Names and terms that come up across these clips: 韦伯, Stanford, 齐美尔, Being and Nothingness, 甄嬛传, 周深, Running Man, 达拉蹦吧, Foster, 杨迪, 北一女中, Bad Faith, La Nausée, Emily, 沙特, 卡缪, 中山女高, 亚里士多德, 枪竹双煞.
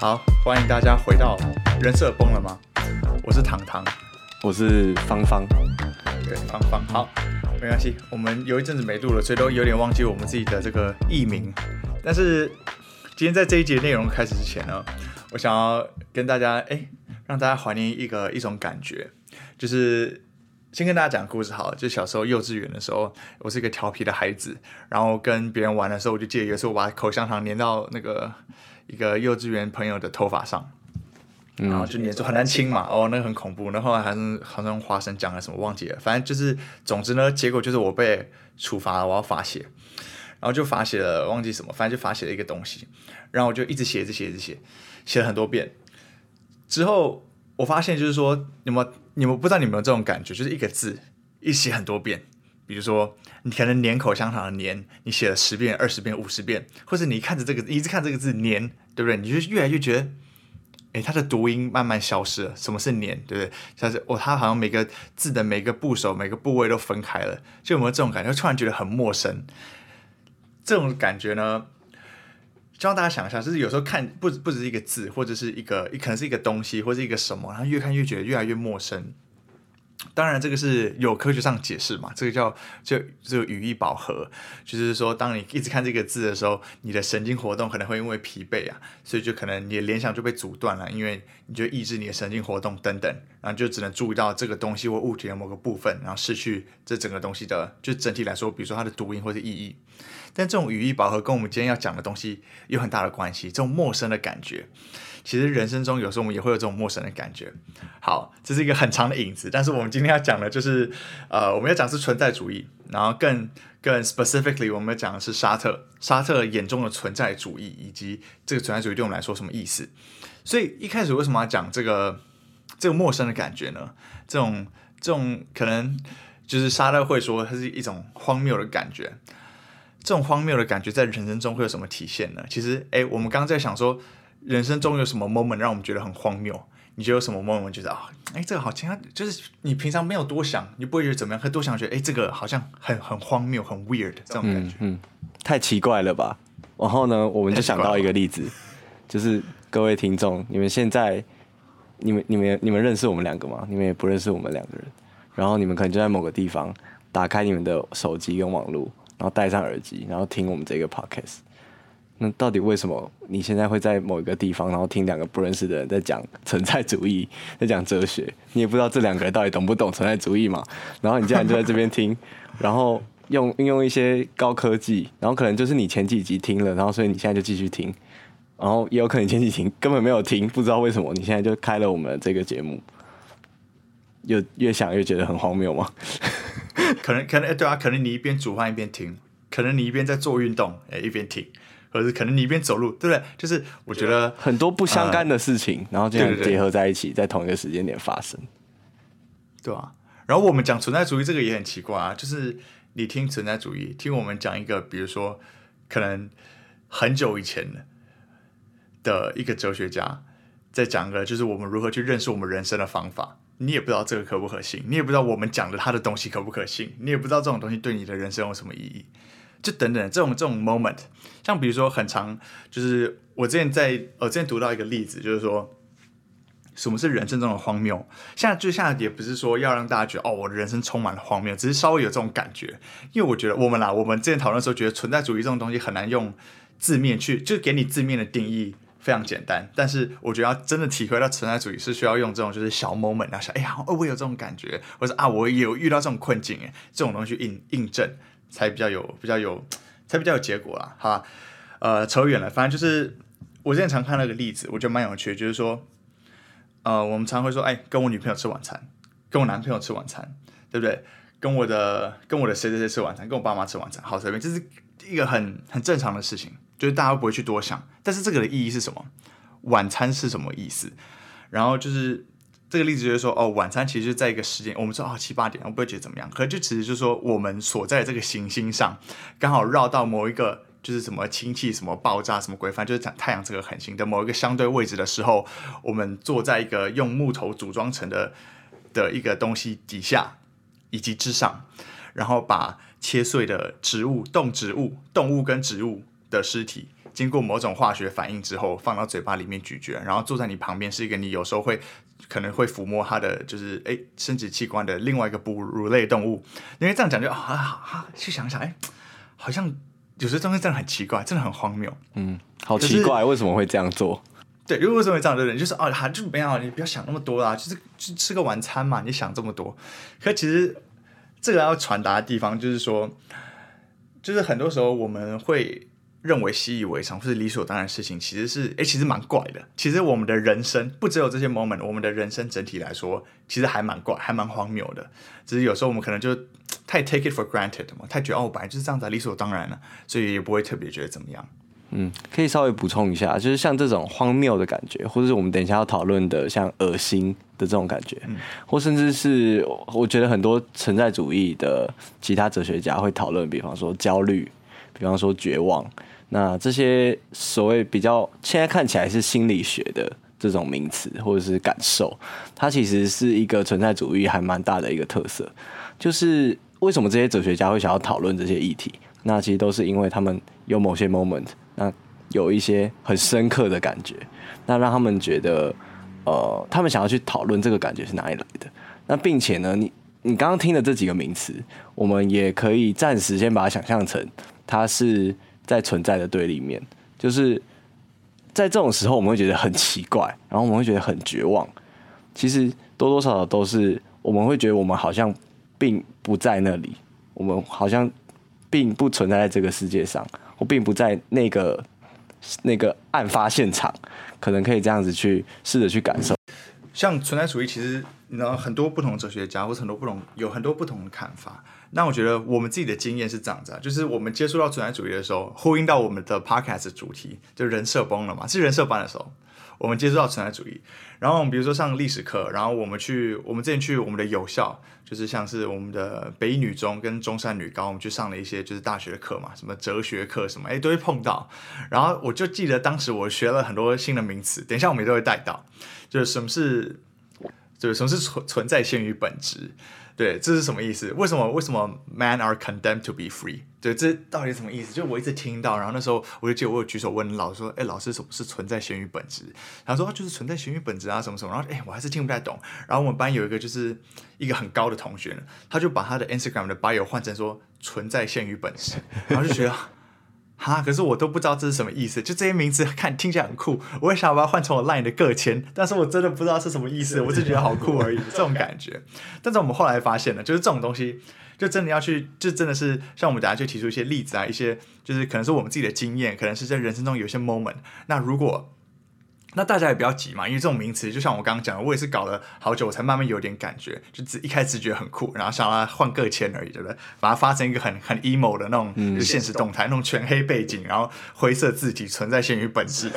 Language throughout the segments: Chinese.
好，欢迎大家回到人设崩了吗？我是糖糖，我是芳芳，对，芳芳。好，没关系，我们有一阵子没录了，所以都有点忘记我们自己的这个艺名。但是今天在这一集内容开始之前呢，我想要跟大家，让大家怀念一种感觉，就是先跟大家讲故事好了。就小时候幼稚园的时候，我是一个调皮的孩子，然后跟别人玩的时候，我就记得有一次我把口香糖粘到那个一个幼稚园朋友的头发上，然后就粘住很难清嘛，那个很恐怖。然后后来好像用花生酱还是什么忘记了，反正就是总之呢，结果就是我被处罚了，我要罚写，然后就罚写了忘记什么，反正就罚写了一个东西，然后我就一直写，写了很多遍之后，我发现就是说，你们不知道你们有这种感觉，就是一个字一写很多遍。比如说，你可能粘口香糖的粘，你写了10遍、20遍、50遍，或者你看着这个，一直看这个字粘，对不对？你就越来越觉得，它的读音慢慢消失了。什么是粘，对不对？像是它好像每个字的每个部首、每个部位都分开了，就有没有这种感觉？突然觉得很陌生。这种感觉呢，就让大家想一下，就是有时候看不只是一个字，或者是一个可能是一个东西，或者是一个什么，然后越看越觉得越来越陌生。当然，这个是有科学上解释嘛，这个叫就语义饱和，就是说，当你一直看这个字的时候，你的神经活动可能会因为疲惫啊，所以就可能你的联想就被阻断了，因为你就抑制你的神经活动等等，然后就只能注意到这个东西或物体的某个部分，然后失去这整个东西的就整体来说，比如说它的读音或是意义。但这种语义饱和跟我们今天要讲的东西有很大的关系，这种陌生的感觉。其实人生中有时候我们也会有这种陌生的感觉。好，这是一个很长的引子，但是我们今天要讲的就是，我们要讲的是存在主义，然后更 specifically 我们要讲的是沙特眼中的存在主义，以及这个存在主义对我们来说什么意思。所以一开始为什么要讲这个陌生的感觉呢？这种可能就是沙特会说它是一种荒谬的感觉。这种荒谬的感觉在人生中会有什么体现呢？其实，我们刚刚在想说，人生中有什么 moment 让我们觉得很荒谬？你觉得有什么 moment 觉得这个好像就是你平常没有多想，你不会觉得怎么样，可多想觉得这个好像很荒谬、很 weird 这种感觉，太奇怪了吧？然后呢，我们就想到一个例子，就是各位听众，你们现在你们认识我们两个吗？你们也不认识我们两个人，然后你们可能就在某个地方打开你们的手机跟网络，然后戴上耳机，然后听我们这个 podcast。那到底为什么你现在会在某一个地方，然后听两个不认识的人在讲存在主义，在讲哲学？你也不知道这两个人到底懂不懂存在主义嘛？然后你竟然就在这边听，然后运用一些高科技，然后可能就是你前几集听了，然后所以你现在就继续听，然后也有可能前几集根本没有听，不知道为什么你现在就开了我们这个节目，越想越觉得很荒谬吗？可能对啊，可能你一边煮饭一边听，可能你一边在做运动一边听。或者可能你一边走路，对不对？就是我觉得很多不相干的事情，然后这样结合在一起，对对对，在同一个时间点发生，对啊。然后我们讲存在主义这个也很奇怪啊，就是你听存在主义，听我们讲一个，比如说可能很久以前的一个哲学家在讲个，就是我们如何去认识我们人生的方法。你也不知道这个可不可信，你也不知道我们讲的他的东西可不可信，你也不知道这种东西对你的人生有什么意义。就等等这种 moment， 像比如说很常，就是我之前读到一个例子，就是说什么是人生中的荒谬。现在也不是说要让大家觉得我的人生充满了荒谬，只是稍微有这种感觉。因为我觉得我们之前讨论的时候觉得存在主义这种东西很难用字面去，就给你字面的定义非常简单，但是我觉得要真的体会到存在主义是需要用这种就是小 moment， 然后想我有这种感觉，或者我也有遇到这种困境，这种东西去印证。才比较有结果啦，好啦，扯远了。反正就是我之前常看那个例子，我觉得蛮有趣的，就是说，我们常会说，跟我女朋友吃晚餐，跟我男朋友吃晚餐，对不对？跟我的谁谁谁吃晚餐，跟我爸妈吃晚餐，好随便，这是一个很正常的事情，就是大家不会去多想。但是这个的意义是什么？晚餐是什么意思？然后就是。这个例子就是说，晚餐其实就在一个时间，我们说7、8点，我不会觉得怎么样。可是就其实就是说，我们所在的这个行星上，刚好绕到某一个就是什么氢气、什么爆炸、什么鬼，反正就是太阳这个恒星的某一个相对位置的时候，我们坐在一个用木头组装成的一个东西底下以及之上，然后把切碎的动物跟植物的尸体经过某种化学反应之后放到嘴巴里面咀嚼，然后坐在你旁边是一个你有时候会可能会抚摸它的就是生殖器官的另外一个哺乳类动物。因为这样讲就去想想好像有些东西真的很奇怪，真的很荒谬。嗯，好奇怪、就是、为什么会这样做。对，如果这么讲的人就是就没有，你不要想那么多啦，就是吃个晚餐嘛，你想这么多。可其实这个要传达的地方就是说，就是很多时候我们会认为习以为常或是理所当然的事情，其实是其实蛮怪的。其实我们的人生不只有这些 moment， 我们的人生整体来说其实还蛮怪，还蛮荒谬的。只是有时候我们可能就太 take it for granted 嘛，太觉得我本来就是这样子，理所当然了，所以也不会特别觉得怎么样。嗯，可以稍微补充一下，就是像这种荒谬的感觉，或者是我们等一下要讨论的像恶心的这种感觉、或甚至是我觉得很多存在主义的其他哲学家会讨论，比方说焦虑，比方说绝望，那这些所谓比较现在看起来是心理学的这种名词或者是感受，它其实是一个存在主义还蛮大的一个特色。就是为什么这些哲学家会想要讨论这些议题，那其实都是因为他们有某些 moment，那有一些很深刻的感觉，那让他们觉得他们想要去讨论这个感觉是哪里来的。那并且呢，你刚刚听的这几个名词，我们也可以暂时先把它想象成它是在存在的对立面，就是在这种时候我们会觉得很奇怪，然后我们会觉得很绝望，其实多多少少都是我们会觉得我们好像并不在那里，我们好像并不存在在这个世界上，我并不在那个案发现场，可能可以这样子去试着去感受。像存在主义，其实你知道很多不同哲学家或者有很多不同的看法。那我觉得我们自己的经验是这样子、就是我们接触到存在主义的时候，呼应到我们的 podcast 的主题，就人设崩了嘛，是人设班的时候，我们接触到存在主义。然后我们比如说上历史课，然后我们之前去我们的友校，就是像是我们的北一女中跟中山女高，我们去上了一些就是大学的课嘛，什么哲学课什么都会碰到。然后我就记得当时我学了很多新的名词，等一下我们也都会带到，就是什么是存在先于本质。对，这是什么意思？为什么 man are condemned to be free？ 对，这到底什么意思？就我一直听到，然后那时候我就记得我有举手问老师说：“老师，什么是存在先于本质？”他说：“就是存在先于本质啊，什么什么。”然后我还是听不太懂。然后我们班有一个就是一个很高的同学呢，他就把他的 Instagram 的 bio 换成说“存在先于本质”，然后就觉得哈，可是我都不知道这是什么意思。就这些名字听起来很酷，我也想把它换成我 LINE 的个签，但是我真的不知道是什么意思，我只觉得好酷而已，这种感觉。但是我们后来发现呢，就是这种东西，就真的要去，就真的是像我们等下去提出一些例子啊，一些就是可能是我们自己的经验，可能是在人生中有些 moment。那大家也不要急嘛，因为这种名词就像我刚刚讲的，我也是搞了好久我才慢慢有点感觉，就一开始觉得很酷，然后想要换个签而已，对不对？把它发成一个很 emo 的那种就现实动态，那种全黑背景，然后灰色字体，存在先于本质，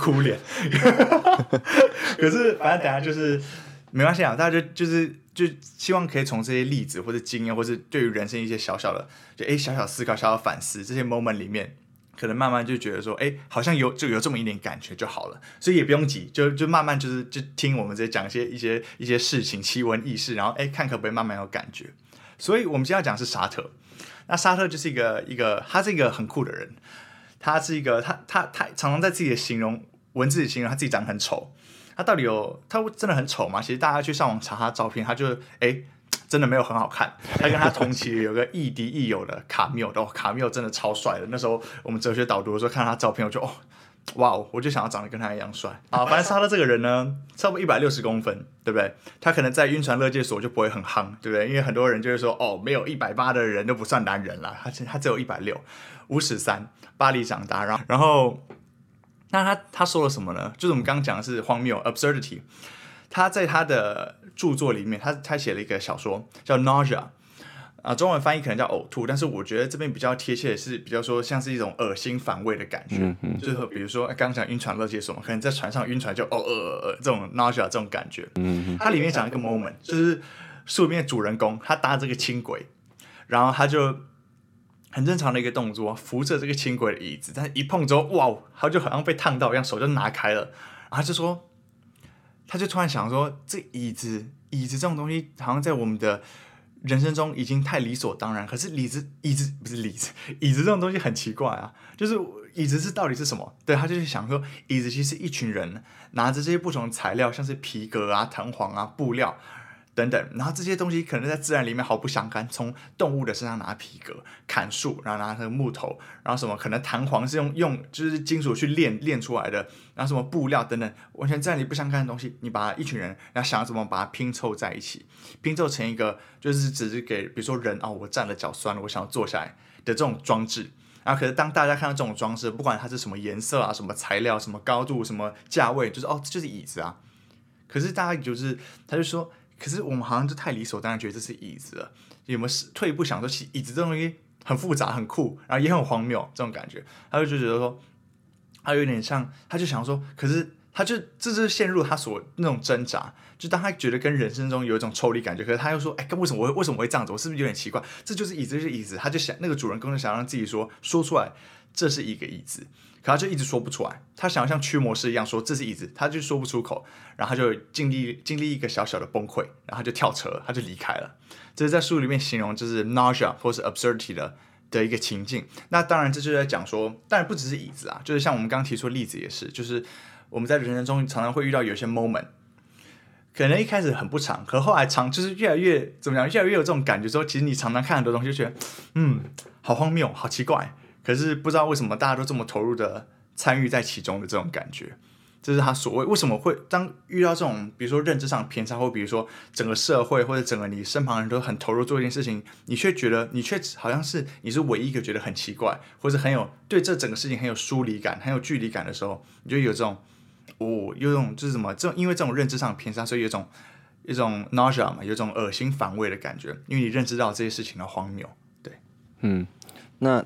哭脸。可是反正等下就是没关系啊，大家就希望可以从这些例子或者经验，或是对于人生一些小小的小小思考、小小反思这些 moment 里面，可能慢慢就觉得说，好像有这么一点感觉就好了，所以也不用急，就慢慢就听我们在讲一些事情，奇闻异事，然后看可不可以慢慢有感觉。所以我们今天要讲的是沙特，那沙特就是一个他是一个很酷的人，他是一个他常常在自己的文字形容他自己长得很丑，他真的很丑吗？其实大家去上网查他的照片，他就真的没有很好看。他跟他同期有个亦敌亦友的卡缪，卡缪真的超帅的。那时候我们哲学导读的时候看到他照片，我就哇，我就想要长得跟他一样帅啊！反正沙特这个人呢，差不多160公分，对不对？他可能在晕船乐界所就不会很夯，对不对？因为很多人就会说没有180的人都不算男人啦，他只有160，5尺3，巴黎长大，然后那他说了什么呢？就是我们刚刚讲的是荒谬 absurdity。他在他的著作里面，他写了一个小说叫 Nausea， 中文翻译可能叫呕吐，但是我觉得这边比较贴切的是比较说像是一种恶心反胃的感觉，就是比如说刚讲晕船乐界所嘛，可能在船上晕船就这种 Nausea 这种感觉。他里面讲一个 moment， 就是书里面的主人公他搭这个轻轨，然后他就很正常的一个动作扶着这个轻轨的椅子，但是一碰之后哇，他就好像被烫到一样，手就拿开了，然后他就突然想说，这椅子这种东西好像在我们的人生中已经太理所当然，可是椅子这种东西很奇怪啊，就是椅子是到底是什么？对，他就是想说，椅子其实一群人拿着这些不同材料，像是皮革啊、弹簧啊、布料等等，然后这些东西可能在自然里面毫不相干，从动物的身上拿皮革砍树，然后拿那个木头，然后什么可能弹簧是用就是金属去炼出来的，然后什么布料等等，完全自然里不相干的东西，你把一群人然后想怎么把它拼凑在一起，拼凑成一个就是只是给比如说人啊、我站了脚酸了，我想要坐下来的这种装置。然后可是当大家看到这种装置，不管它是什么颜色啊、什么材料、什么高度、什么价位，就是哦，这就是椅子啊。可是大家就是他就说。可是我们好像就太理所当然觉得这是椅子了，有没有退一步想说椅子这东西很复杂、很酷，然后也很荒谬这种感觉？他就觉得说，他有点像，他就想说，可是他就这是陷入他所那种挣扎，就当他觉得跟人生中有一种抽离感觉，可是他又说，哎，为什么我会这样子？我是不是有点奇怪？这就是椅子，就是椅子。他就想那个主人公就想让自己说出来，这是一个椅子。可他就一直说不出来，他想要像驱魔师一样说这是椅子，他就说不出口，然后他就经历一个小小的崩溃，然后他就跳车，他就离开了。这是在书里面形容就是 nausea 或是 absurdity 的一个情境。那当然这就是在讲说，当然不只是椅子啊，就是像我们刚提出的例子也是，就是我们在人生中常常会遇到有些 moment， 可能一开始很不长，可后来长就是越来越怎么讲，越来越有这种感觉之后，其实你常常看很多东西就觉得好荒谬，好奇怪。可是不知道为什么大家都这么投入的参与在其中的这种感觉，这是他所谓为什么会当遇到这种比如说认知上偏差，或比如说整个社会或者整个你身旁人都很投入做一件事情，你却好像是你是唯一一个觉得很奇怪，或者很有对这整个事情很有疏离感、很有距离感的时候，你就有这种有种就是什么这种因为这种认知上偏差，所以有一种 nausea 嘛，有一种恶心反胃的感觉，因为你认知到这些事情的荒谬。对，那。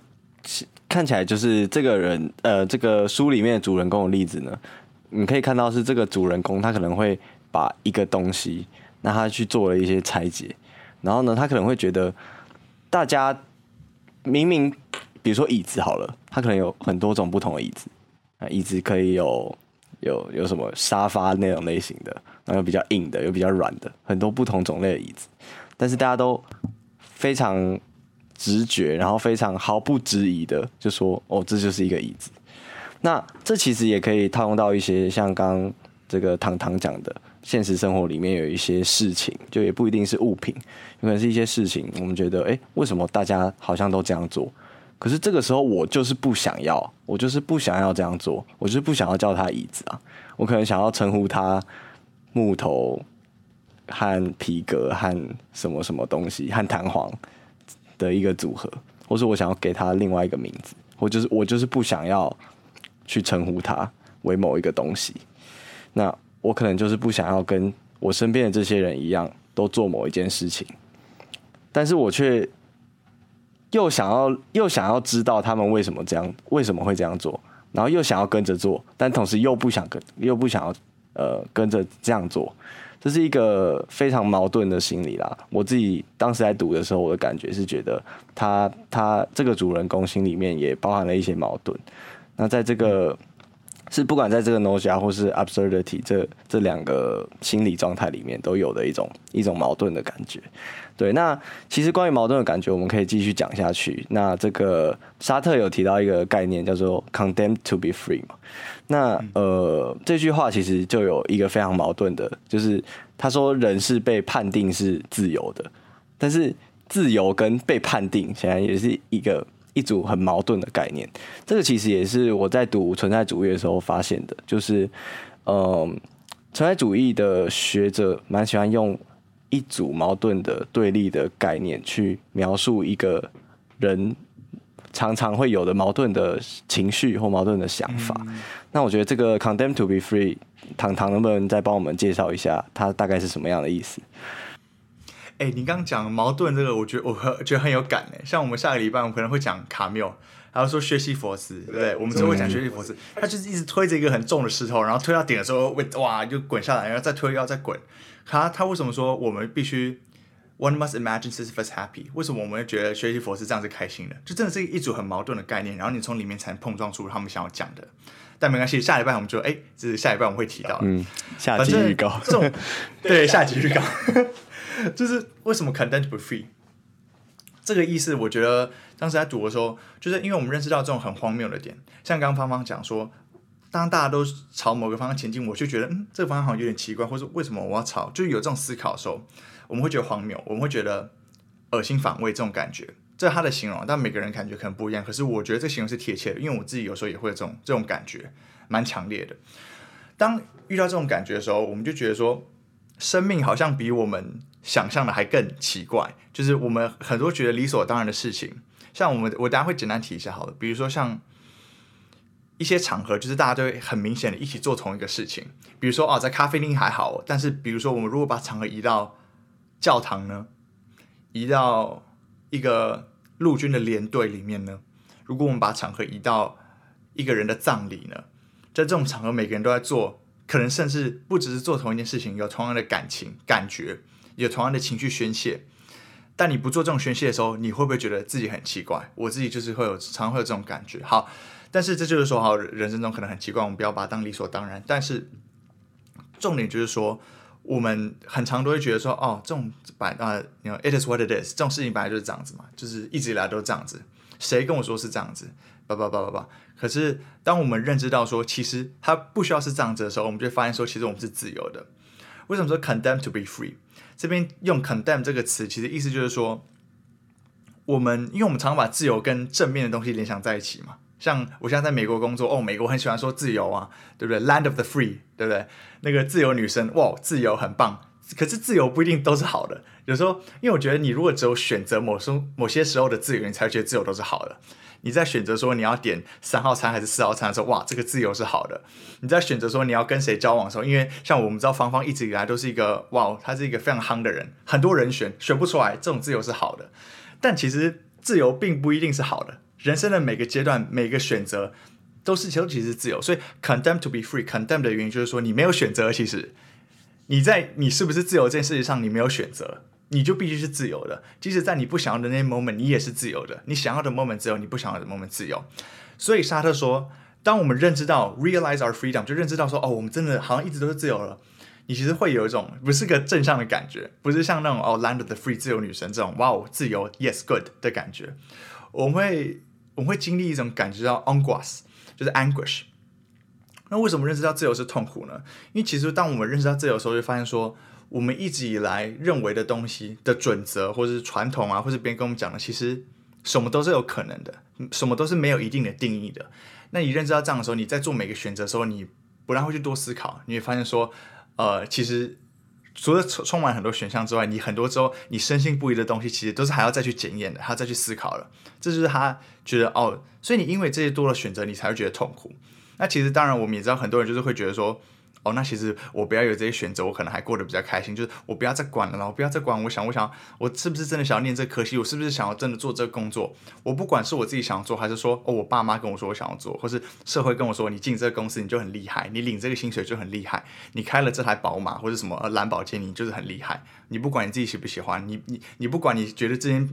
看起来就是这个人，这个书里面的主人公的例子呢，你可以看到是这个主人公他可能会把一个东西，那他去做了一些拆解，然后呢，他可能会觉得大家明明比如说椅子好了，他可能有很多种不同的椅子，椅子可以有什么沙发那种类型的，然后有比较硬的，有比较软的，很多不同种类的椅子，但是大家都非常。直觉，然后非常毫不质疑的就说：“哦，这就是一个椅子。”那这其实也可以套用到一些像刚刚这个唐唐讲的，现实生活里面有一些事情，就也不一定是物品，有可能是一些事情，我们觉得，哎，为什么大家好像都这样做？可是这个时候我就是不想要，我就是不想要这样做，我就是不想要叫它椅子啊，我可能想要称呼它木头和皮革和什么什么东西和弹簧。的一个组合，或是我想要给它另外一个名字，我就是不想要去称呼它为某一个东西。那我可能就是不想要跟我身边的这些人一样，都做某一件事情，但是我却又想要知道他们为什么这样，为什么会这样做，然后又想要跟着做，但同时又不想要跟着这样做。这是一个非常矛盾的心理啦。我自己当时在读的时候，我的感觉是觉得他这个主人公心里面也包含了一些矛盾。那在这个是不管在这个 nausea 或是 absurdity 这两个心理状态里面，都有的一种矛盾的感觉。对，那其实关于矛盾的感觉，我们可以继续讲下去。那这个沙特有提到一个概念叫做 condemned to be free 嘛。那这句话其实就有一个非常矛盾的，就是他说人是被判定是自由的，但是自由跟被判定显然也是一组很矛盾的概念。这个其实也是我在读存在主义的时候发现的，就是存在主义的学者蛮喜欢用一组矛盾的对立的概念去描述一个人常常会有的矛盾的情绪或矛盾的想法。那我觉得这个 condemned to be free， 唐唐能不能再帮我们介绍一下它大概是什么样的意思？你刚刚讲矛盾这个，我觉得很有感。像我们下个礼拜我们可能会讲卡缪，还有说薛西佛斯，对，我们就会讲薛西佛斯，他就是一直推着一个很重的石头，然后推到顶的时候，哇，就滚下来，然后再推，要再滚。他为什么说我们必须 one must imagine Sisyphus happy？ 为什么我们觉得薛西佛斯这样是开心的？就真的是一组很矛盾的概念，然后你从里面才能碰撞出他们想要讲的。但没关系，下礼拜我们就这是下礼拜我们会提到，下集预告，对，下集预告。就是为什么 content to be free 这个意思，我觉得当时在读的时候，就是因为我们认识到这种很荒谬的点，像刚刚芳芳讲说，当大家都朝某个方向前进，我就觉得这个方向好像有点奇怪，或者为什么我要朝，就是有这种思考的时候，我们会觉得荒谬，我们会觉得恶心反胃这种感觉，这是他的形容，但每个人感觉可能不一样，可是我觉得这形容是贴切的，因为我自己有时候也会有这种感觉，蛮强烈的。当遇到这种感觉的时候，我们就觉得说，生命好像比我们想象的还更奇怪，就是我们很多觉得理所当然的事情，像我等一下会简单提一下好了，比如说像一些场合，就是大家都会很明显的一起做同一个事情，比如说在咖啡厅还好，但是比如说我们如果把场合移到教堂呢，移到一个陆军的连队里面呢，如果我们把场合移到一个人的葬礼呢，在这种场合每个人都在做，可能甚至不只是做同一件事情，有同样的感情感觉，有同样的情绪宣泄，但你不做这种宣泄的时候，你会不会觉得自己很奇怪？我自己就是会有常常会有这种感觉。好，但是这就是说，好，人生中可能很奇怪，我们不要把它当理所当然。但是重点就是说，我们很常都会觉得说，哦，这种you know, it is what it is， 这种事情本来就是这样子嘛，就是一直以来都这样子。谁跟我说是这样子？可是当我们认知到说，其实它不需要是这样子的时候，我们就发现说，其实我们是自由的。为什么说 condemned to be free？ 这边用 condemn 这个词，其实意思就是说，因为我们常常把自由跟正面的东西联想在一起嘛。像我现在在美国工作，美国很喜欢说自由啊，对不对 ？Land of the free， 对不对？那个自由女神，哇，自由很棒。可是自由不一定都是好的，有时候，因为我觉得你如果只有选择某些时候的自由，你才觉得自由都是好的。你在选择说你要点3号餐还是4号餐的时候，哇，这个自由是好的。你在选择说你要跟谁交往的时候，因为像我们知道芳芳一直以来都是一个，哇，她是一个非常夯的人，很多人选不出来，这种自由是好的。但其实自由并不一定是好的。人生的每个阶段每个选择都其实是自由，所以 condemned to be free， condemned 的原因就是说你没有选择，其实你是不是自由这件事情上你没有选择，你就必须是自由的，即使在你不想要的那 moment 你也是自由的，你想要的 moment 自由，你不想要的 moment 自由。所以沙特说，当我们认知到 realize our freedom， 就认知到说，哦，我们真的好像一直都是自由了，你其实会有一种不是个正向的感觉，不是像那种land of the free 自由女神这种哇、wow， 自由 yes good 的感觉。我们会经历一种感觉到 anguish， 就是 anguish。那为什么认识到自由是痛苦呢？因为其实当我们认识到自由的时候，就发现说，我们一直以来认为的东西的准则，或是传统啊，或是别人跟我们讲的，其实什么都是有可能的，什么都是没有一定的定义的。那你认识到这样的时候，你在做每个选择的时候，你不但会去多思考，你会发现说，其实除了充满很多选项之外，你很多时候你深信不疑的东西，其实都是还要再去检验的，还要再去思考的。这就是他觉得所以你因为这些多的选择，你才会觉得痛苦。那其实当然我们也知道，很多人就是会觉得说，那其实我不要有这些选择，我可能还过得比较开心，就是我不要再管了，我不要再管，我想我是不是真的想要念这科系，我是不是想要真的做这个工作，我不管是我自己想要做，还是说我爸妈跟我说我想要做，或是社会跟我说你进这个公司你就很厉害，你领这个薪水就很厉害，你开了这台宝马或者什么兰博基尼你就是很厉害，你不管你自己喜不喜欢，你不管你觉得这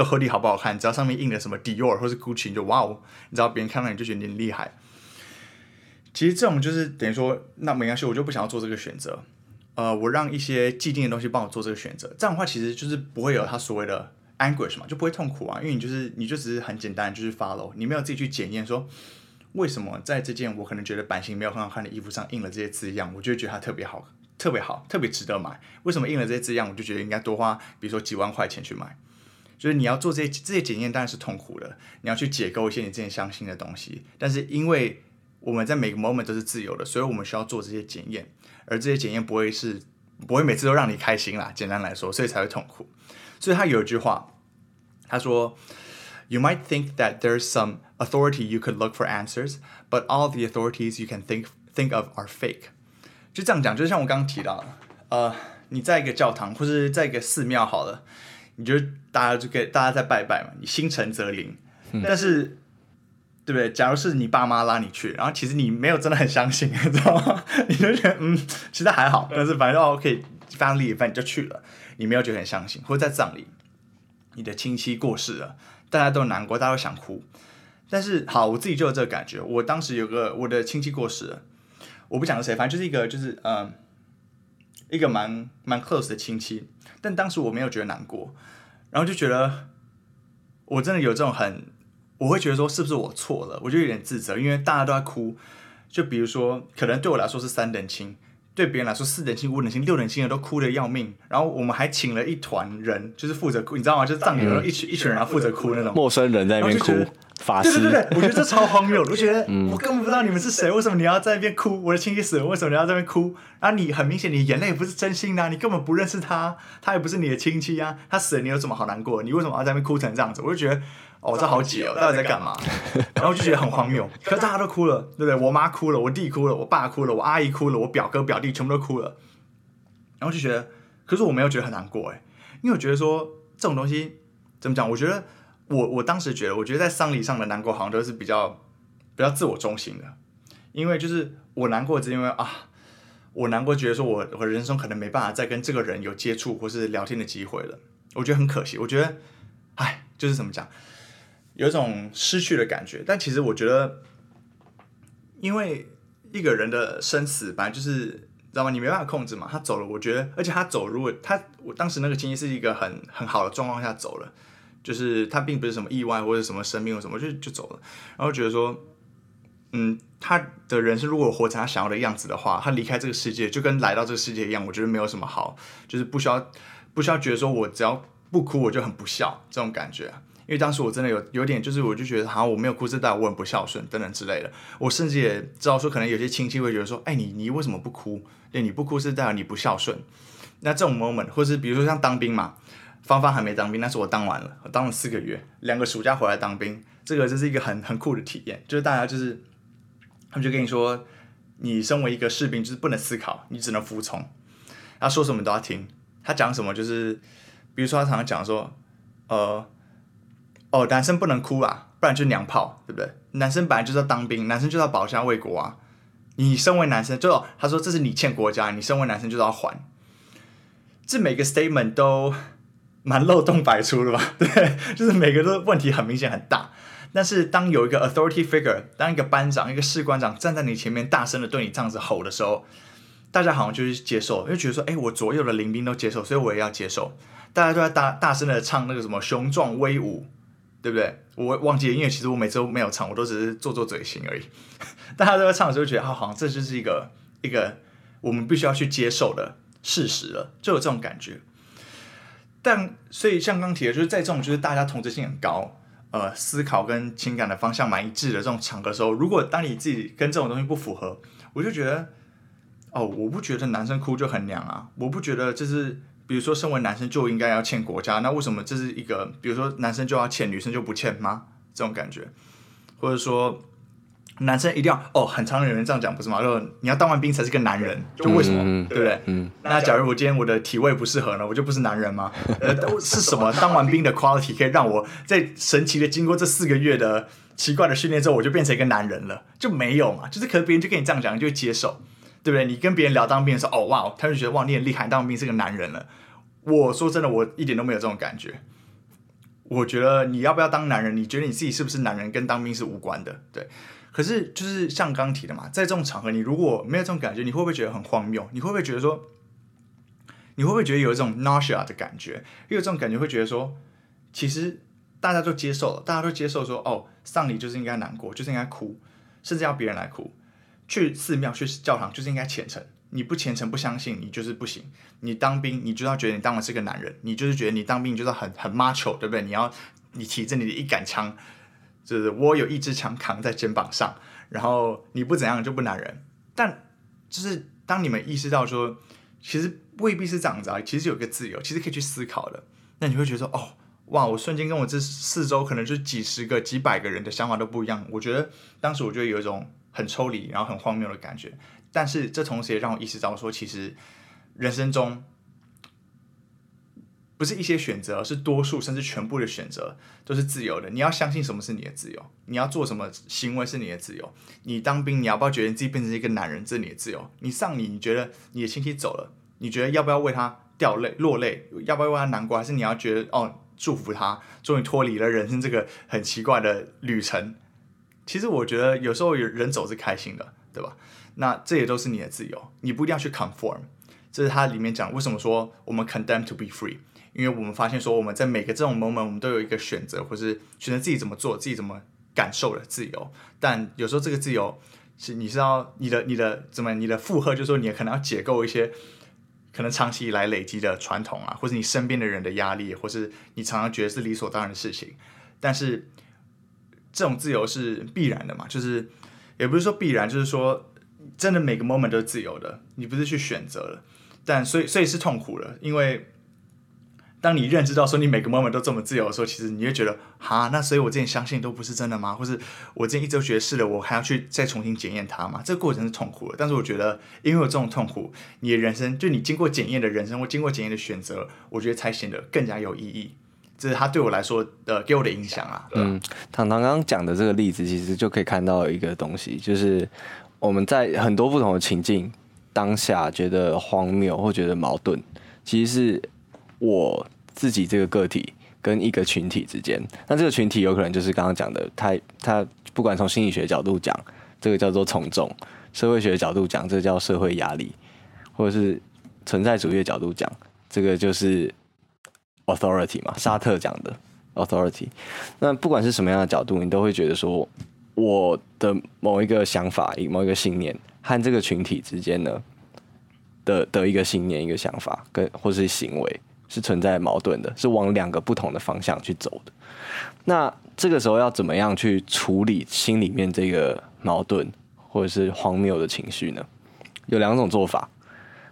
个合理好不好看，只要上面印了什么 Dior 或是 Gucci 你就哇哦，你知道别人看到你就觉得你很厉害。其实这种就是等于说，那没关系，我就不想要做这个选择，我让一些既定的东西帮我做这个选择，这样的话其实就是不会有他所谓的 anguish 嘛，就不会痛苦啊，因为你就只是很简单就是 follow， 你没有自己去检验说为什么在这件我可能觉得版型没有很好看的衣服上印了这些字样，我就觉得它特别好，特别好，特别值得买，为什么印了这些字样我就觉得应该多花比如说几万块钱去买。就是你要做这些检验当然是痛苦的，你要去解构一些你之前相信的东西，但是因为我们在每个 moment 都是自由的，所以我们需要做这些检验，而这些检验不会每次都让你开心啦，简单来说，所以才会痛苦。所以他有一句话，他说 You might think that there's some authority you could look for answers, but all the authorities you can think of are fake。 就这样讲，就像我刚刚提到的，你在一个教堂或是在一个寺庙好了，你就大家在拜拜嘛，你心诚则灵，但是对不对？假如是你爸妈拉你去，然后其实你没有真的很相信，你知道吗？你就觉得其实还好，但是反正OK， family event 你就去了，你没有觉得很相信。或者在葬礼，你的亲戚过世了，大家都难过，大家都想哭。但是好，我自己就有这个感觉。我当时有个我的亲戚过世了，我不讲是谁，反正就是一个一个蛮 close 的亲戚，但当时我没有觉得难过，然后就觉得我真的有这种很，我会觉得说是不是我错了，我就有点自责，因为大家都在哭，就比如说可能对我来说是三等亲，对别人来说四等亲、五等亲、六等亲的都哭得要命，然后我们还请了一团人，就是负责哭，你知道吗？就是藏民一群一群人负责哭那种，陌生人在那边哭。法师，对对对，我觉得这超荒谬，我觉得我根本不知道你们是谁，为什么你要在那边哭？我的亲戚死了，为什么你要在那边哭？啊，你很明显你眼泪不是真心的、啊，你根本不认识他，他也不是你的亲戚啊，他死了你有什么好难过？你为什么要在那边哭成这样子？我就觉得哦，这好解哦，到底在干嘛？然后我就觉得很荒谬，可是大家都哭了，对不对？我妈哭了，我弟哭了，我爸哭了，我阿姨哭了，我表哥表弟全部都哭了，然后就觉得，可是我没有觉得很难过哎，因为我觉得说这种东西怎么讲？我觉得。我当时觉得，我觉得在丧礼上的难过好像都是比较自我中心的，因为就是我难过，是因为啊，我难过觉得说我人生可能没办法再跟这个人有接触或是聊天的机会了，我觉得很可惜，我觉得，哎，就是怎么讲，有一种失去的感觉。但其实我觉得，因为一个人的生死本来就是。知道吗？你没办法控制嘛，他走了，我觉得，而且他走，如果他我当时那个亲戚是一个很好的状况下走了。就是他并不是什么意外或者什么生病或什么就走了，然后觉得说，他的人生如果活成他想要的样子的话，他离开这个世界就跟来到这个世界一样，我觉得没有什么好，就是不需要觉得说我只要不哭我就很不孝这种感觉、啊，因为当时我真的有点就是我就觉得好像我没有哭这代我很不孝顺等等之类的，我甚至也知道说可能有些亲戚会觉得说，哎你为什么不哭？对，你不哭是代表你不孝顺，那这种 moment 或是比如说像当兵嘛。芳还没当兵，但是我当完了，我当了4个月，2个暑假回来当兵，这个就是一个很酷的体验。就是大家就是，他们就跟你说，你身为一个士兵就是不能思考，你只能服从，他说什么都要听，他讲什么就是，比如说他常常讲说，男生不能哭啊，不然就娘炮，对不对？男生本来就是要当兵，男生就是要保家卫国啊，你身为男生就他说这是你欠国家，你身为男生就是要还，这每个 statement 都。蛮漏洞百出的吧，对，就是每个都问题很明显很大，但是当有一个 authority figure， 当一个班长、一个士官长站在你前面大声的对你这样子吼的时候，大家好像就是接受，就觉得说，哎，我左右的邻兵都接受，所以我也要接受。大家都在大声的唱那个什么雄壮威武，对不对？我忘记了，因为其实我每次都没有唱，我都只是做嘴型而已。大家都在唱的时候，觉得好像这就是一个我们必须要去接受的事实了，就有这种感觉。但所以像刚提的，就是在这种就是大家同质性很高，思考跟情感的方向蛮一致的这种场合的时候，如果当你自己跟这种东西不符合，我就觉得，哦，我不觉得男生哭就很娘啊，我不觉得就是比如说身为男生就应该要欠国家，那为什么这是一个比如说男生就要欠女生就不欠吗？这种感觉，或者说男生一定要哦，很常有人这样讲不是吗？说你要当完兵才是个男人，就为什么，对不对？那假如我今天我的体位不适合呢，我就不是男人吗？是什么当完兵的 quality 可以让我在神奇的经过这4个月的奇怪的训练之后，我就变成一个男人了？就没有嘛，就是可能别人就跟你这样讲，你就会接受，对不对？你跟别人聊当兵的时候，哦哇，他就觉得哇你很厉害，当兵是个男人了。我说真的，我一点都没有这种感觉。我觉得你要不要当男人，你觉得你自己是不是男人，跟当兵是无关的，对。可是就是像刚提的嘛，在这种场合，你如果没有这种感觉，你会不会觉得很荒谬？你会不会觉得说，你会不会觉得有一种 nausea 的感觉？因为这种感觉会觉得说，其实大家都接受了，大家都接受说，哦，丧礼就是应该难过，就是应该哭，甚至要别人来哭。去寺庙、去教堂就是应该虔诚，你不虔诚、不相信，你就是不行。你当兵，你就要觉得你当完是个男人，你就是觉得你当兵就是很 macho， 对不对？你提着你的一杆枪。就是我有一支枪扛在肩膀上，然后你不怎样就不男人。但就是当你们意识到说，其实未必是这样子啊，其实有个自由，其实可以去思考的。那你会觉得说，哦，哇，我瞬间跟我这4周可能就几十个、几百个人的想法都不一样。我觉得当时我觉得有一种很抽离，然后很荒谬的感觉。但是这同时也让我意识到说，其实人生中。不是一些选择，是多数甚至全部的选择都是自由的。你要相信什么是你的自由，你要做什么行为是你的自由。你当兵，你要不要觉得你自己变成一个男人，这是你的自由。你丧礼，你觉得你的亲戚走了，你觉得要不要为他掉泪、落泪，要不要为他难过，还是你要觉得哦祝福他，终于脱离了人生这个很奇怪的旅程？其实我觉得有时候人走是开心的，对吧？那这也都是你的自由，你不一定要去 conform。这是它里面讲为什么说我们 condemned to be free， 因为我们发现说我们在每个这种 moment 我们都有一个选择，或是选择自己怎么做，自己怎么感受的自由，但有时候这个自由是你是要你的负荷，就是说你可能要解构一些可能长期以来累积的传统啊，或是你身边的人的压力，或是你常常觉得是理所当然的事情。但是这种自由是必然的嘛，就是也不是说必然，就是说真的每个 moment 都是自由的，你不是去选择了，但所以是痛苦的，因为当你认知到说你每个 moment 都这么自由的时候，其实你会觉得哈，那所以我之前相信都不是真的吗？或是我之前一直都觉得是的，我还要去再重新检验它吗？这个过程是痛苦的，但是我觉得因为有这种痛苦，你的人生就你经过检验的人生或经过检验的选择，我觉得才显得更加有意义。这是他对我来说给我的影响啊。嗯，唐唐刚刚讲的这个例子，其实就可以看到一个东西，就是我们在很多不同的情境当下觉得荒谬或觉得矛盾，其实是我自己这个个体跟一个群体之间，那这个群体有可能就是刚刚讲的，他不管从心理学角度讲，这个叫做从众；社会学角度讲，这个叫社会压力；或者是存在主义的角度讲，这个就是 authority 嘛，沙特讲的 authority。那不管是什么样的角度，你都会觉得说，我的某一个想法、某一个信念和这个群体之间呢 的一个信念、一个想法跟或是行为，是存在矛盾的，是往两个不同的方向去走的。那这个时候要怎么样去处理心里面这个矛盾或者是荒谬的情绪呢？有两种做法，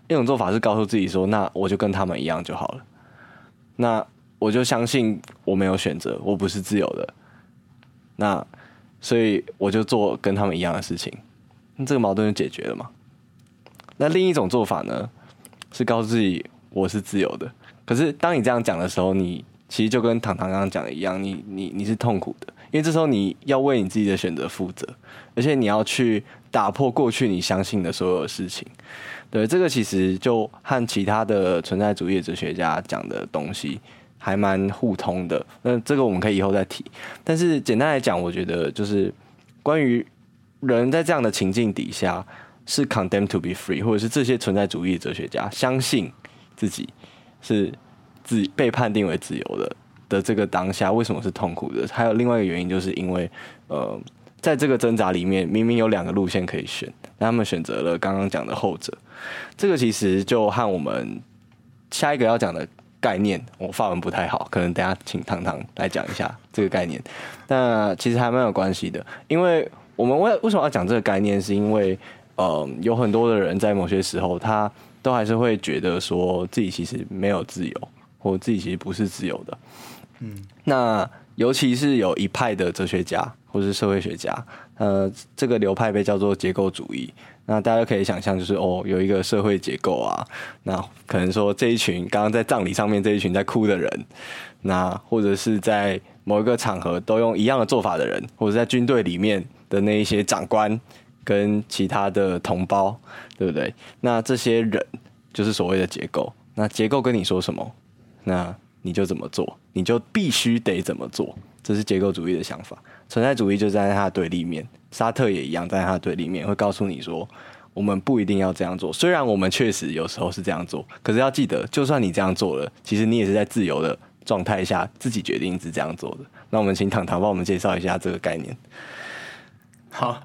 一种做法是告诉自己说，那我就跟他们一样就好了，那我就相信我没有选择，我不是自由的，那所以我就做跟他们一样的事情，那这个矛盾就解决了嘛。那另一种做法呢，是告诉自己我是自由的，可是当你这样讲的时候，你其实就跟唐唐刚刚讲的一样，你是痛苦的，因为这时候你要为你自己的选择负责，而且你要去打破过去你相信的所有的事情。对，这个其实就和其他的存在主义哲学家讲的东西还蛮互通的，那这个我们可以以后再提。但是简单来讲，我觉得就是关于人在这样的情境底下是 condemned to be free， 或者是这些存在主义哲学家相信自己是自己被判定为自由的这个当下，为什么是痛苦的？还有另外一个原因，就是因为在这个挣扎里面，明明有两个路线可以选，但他们选择了刚刚讲的后者。这个其实就和我们下一个要讲的概念，我法文不太好，可能等一下请唐唐来讲一下这个概念。那其实还蛮有关系的，因为我们为什么要讲这个概念，是因为有很多的人在某些时候他都还是会觉得说自己其实没有自由，或自己其实不是自由的。嗯，那尤其是有一派的哲学家或是社会学家，这个流派被叫做结构主义。那大家可以想象，就是哦，有一个社会结构啊，那可能说这一群刚刚在葬礼上面这一群在哭的人，那或者是在某一个场合都用一样的做法的人，或者在军队里面的那一些长官跟其他的同胞，对不对？那这些人就是所谓的结构，那结构跟你说什么，那你就怎么做，你就必须得怎么做，这是结构主义的想法。存在主义就站在他的对立面，沙特也一样站在他的对立面，会告诉你说我们不一定要这样做，虽然我们确实有时候是这样做，可是要记得，就算你这样做了，其实你也是在自由的状态下自己决定是这样做的。那我们请唐唐帮我们介绍一下这个概念。好，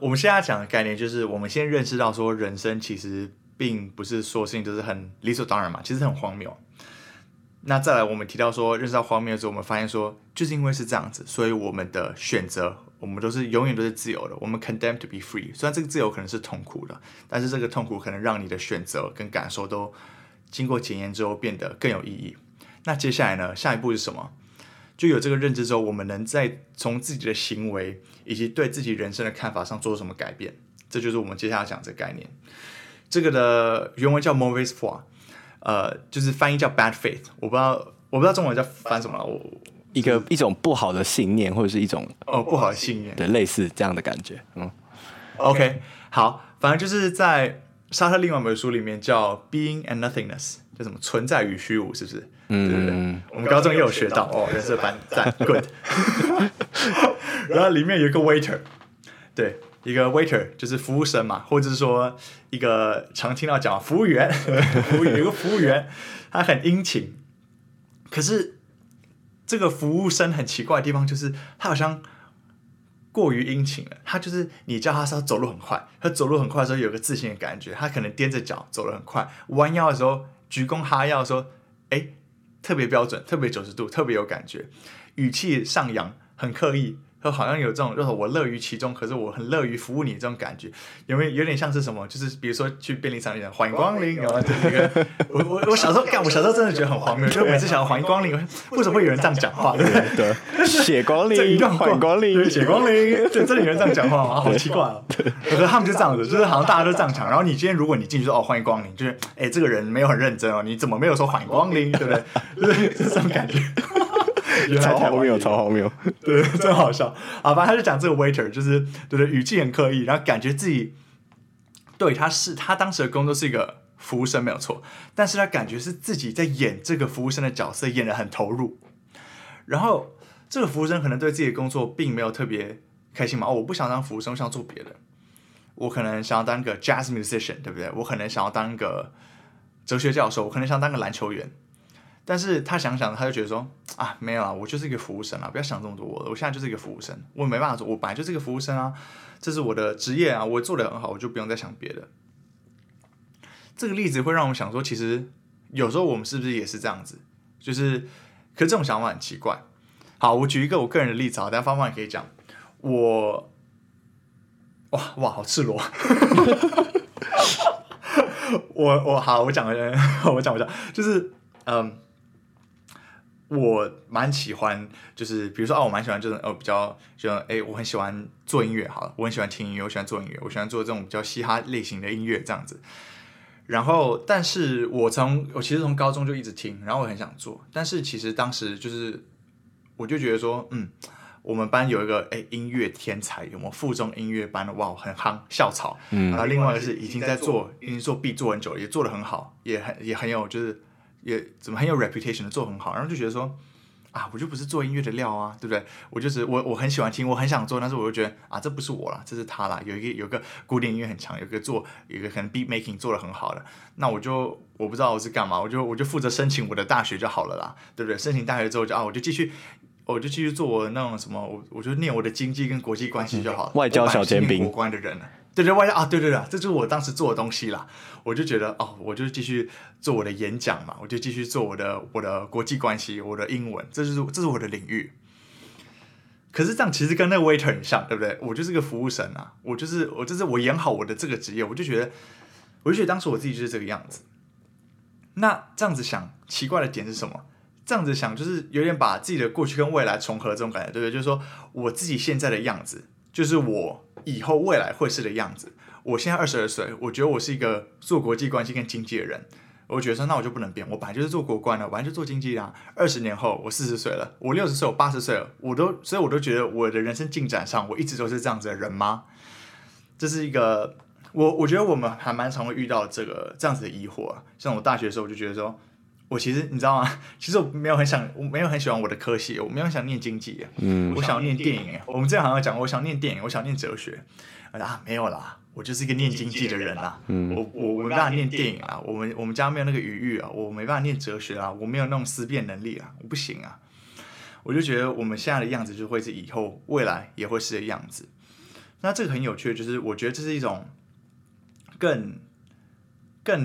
我们现在讲的概念就是，我们先认识到说，人生其实并不是说事情就是很理所当然嘛，其实很荒谬。那再来，我们提到说，认识到荒谬的时候，我们发现说，就是因为是这样子，所以我们的选择，我们都是永远都是自由的，我们 condemned to be free。虽然这个自由可能是痛苦的，但是这个痛苦可能让你的选择跟感受都经过检验之后变得更有意义。那接下来呢，下一步是什么？就有这个认知之后，我们能在从自己的行为以及对自己人生的看法上做什么改变，这就是我们接下来讲这个概念。这个的原文叫 mauvaise foi， 就是翻译叫 bad faith， 我不知道中文叫翻什么，一种不好的信念，或者是一种不好的信念，对，类似这样的感觉。嗯 ，OK， 好，反正就是在沙特另外一本书里面叫 Being and Nothingness， 叫什么存在与虚无，是不是？嗯，对不对？我们高中也有学到哦，人生班赞 good。然后里面有一个 waiter， 对，一个 waiter 就是服务生嘛，或者是说一个常听到讲服务员有个服务员他很殷勤，可是这个服务生很奇怪的地方就是他好像过于殷勤了，他就是你叫他走路很快，他走路很快的时候有个自信的感觉，他可能踮着脚走得很快，弯腰的时候鞠躬哈腰的时候特别标准，特别90度，特别有感觉，语气上扬，很刻意，好像有这种就是我乐于其中，可是我很乐于服务你这种感觉，有没有？有点像是什么？就是比如说去便利商店欢迎光临，然后就是一个我小时候干，我小时候真的觉得很荒谬，就每次想要欢迎光临，为什么会有人这样讲话？对，写光临，欢迎光临，写光临，对，这里有人这样讲话吗？好奇怪哦。可是他们就这样子，就是好像大家都这样讲。然后你今天如果你进去说欢迎光临，就是这个人没有很认真哦，你怎么没有说欢迎光临，对不对？就是这种感觉。超荒谬，对，真好笑啊！反正他就讲这个 waiter 就是对语气很刻意，然后感觉自己对他当时的工作是一个服务生没有错，但是他感觉是自己在演这个服务生的角色，演得很投入。然后这个服务生可能对自己的工作并没有特别开心嘛，我不想当服务生，我想做别的，我可能想要当个 jazz musician， 对不对？我可能想要当个哲学教授，我可能想当个篮球员。但是他想他就觉得说啊，没有啊，我就是一个服务生啊，不要想这么多，我现在就是一个服务生，我没办法做，我本来就是一个服务生啊，这是我的职业啊，我做得很好，我就不用再想别的。这个例子会让我们想说，其实有时候我们是不是也是这样子？就是，可是这种想法很奇怪。好，我举一个我个人的例子啊，但方方也可以讲。我，哇，好赤裸。我讲，就是我蛮喜欢，就是比如说我蛮喜欢这种比较我很喜欢做音乐，好了，我很喜欢听音乐，我喜欢做音乐，我喜欢做这种比较嘻哈类型的音乐这样子。然后，但是我其实从高中就一直听，然后我很想做，但是其实当时就是我就觉得说，我们班有一个音乐天才，有没有附中音乐班的哇，很夯校草。然后另外一个是已经做必做很久了，也做得很好，也很有就是。也怎么很有 reputation 的做很好，然后就觉得说啊，我就不是做音乐的料啊，对不对？我就是我很喜欢听，我很想做，但是我就觉得啊，这不是我啦，这是他啦。有一个古典音乐很强，有一个可能 beat making 做得很好的，那我不知道我是干嘛，我就负责申请我的大学就好了啦，对不对？申请大学之后就我就继续做我那种什么，我就念我的经济跟国际关系就好了。外交小尖兵，国关的人。对对外啊，对，这就是我当时做的东西啦。我就觉得我就继续做我的演讲嘛，我就继续做我的国际关系，我的英文，这是我的领域。可是这样其实跟那 waiter 很像，对不对？我就是个服务生啊，我演好我的这个职业，我就觉得当时我自己就是这个样子。那这样子想，奇怪的点是什么？这样子想就是有点把自己的过去跟未来重合这种感觉，对不对？就是说我自己现在的样子，就是我以后未来会是的样子。我现在22岁，我觉得我是一个做国际关系跟经济的人，我觉得说那我就不能变，我本来就是做国关的，我本来就做经济啦。20年后我40岁了，我60岁，我80岁了，所以我都觉得我的人生进展上，我一直都是这样子的人吗？这是一个我觉得我们还蛮常会遇到这样子的疑惑啊。像我大学的时候，我就觉得说，我其实你知道吗？其实我没有很喜欢我的科系，我没有很想念经济，我想要念电影。我们之前好像讲，我想念电影，我想念哲学。啊，没有啦，我就是一个念经济的人啦。我没办法念电影啊，我们家没有那个余裕啊，我没办法念哲学啊，我没有那种思辨能力啊，我不行啊。我就觉得我们现在的样子就会是以后未来也会是的样子。那这个很有趣的就是，我觉得这是一种更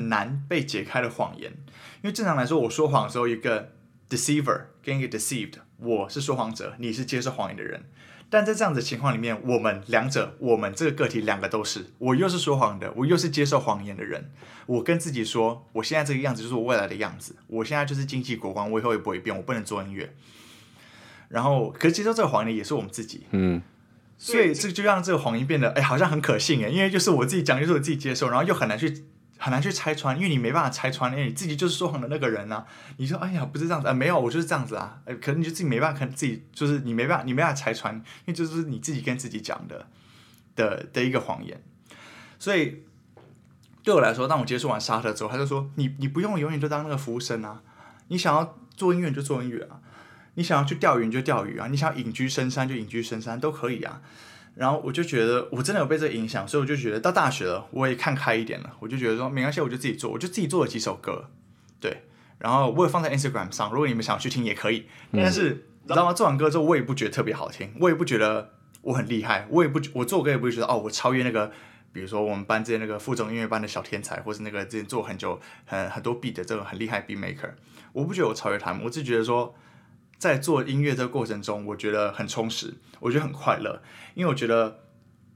难被解开的谎言。因为正常来说，我说谎的时候，一个 deceiver 跟一个 deceived， 我是说谎者，你是接受谎言的人。但在这样的情况里面，我们这个个体两个都是，我又是说谎的，我又是接受谎言的人。我跟自己说，我现在这个样子就是我未来的样子，我现在就是经济国光，我以后也不会变，我不能做音乐。然后，可是接受这个谎言也是我们自己。所以这就让这个谎言变得，好像很可信耶，因为就是我自己讲，就是我自己接受，然后又很难去拆穿，因为你没办法拆穿，因为你自己就是说谎的那个人啊。你说哎呀不是这样子啊，没有我就是这样子啊，可能你就自己没办法，可能自己就是你没办法拆穿，因为就是你自己跟自己讲的一个谎言。所以对我来说，当我接触完沙特之后，他就说你不用永远就当那个服务生啊，你想要做音乐你就做音乐啊，你想要去钓鱼你就钓鱼啊，你想要隐居深山就隐居深山都可以啊。然后我就觉得我真的有被这个影响，所以我就觉得到大学了我也看开一点了，我就觉得说没关系，我就自己做，我就自己做了几首歌，对，然后我也放在 Instagram 上，如果你们想去听也可以，但是你知道吗，做完歌之后我也不觉得特别好听，我也不觉得我很厉害，我做歌也不会觉得哦我超越那个比如说我们班之前那个附中音乐班的小天才，或是那个之前做很久 很多 beat 的这种很厉害 beat maker， 我不觉得我超越他们，我只觉得说在做音乐这个过程中我觉得很充实，我觉得很快乐，因为我觉得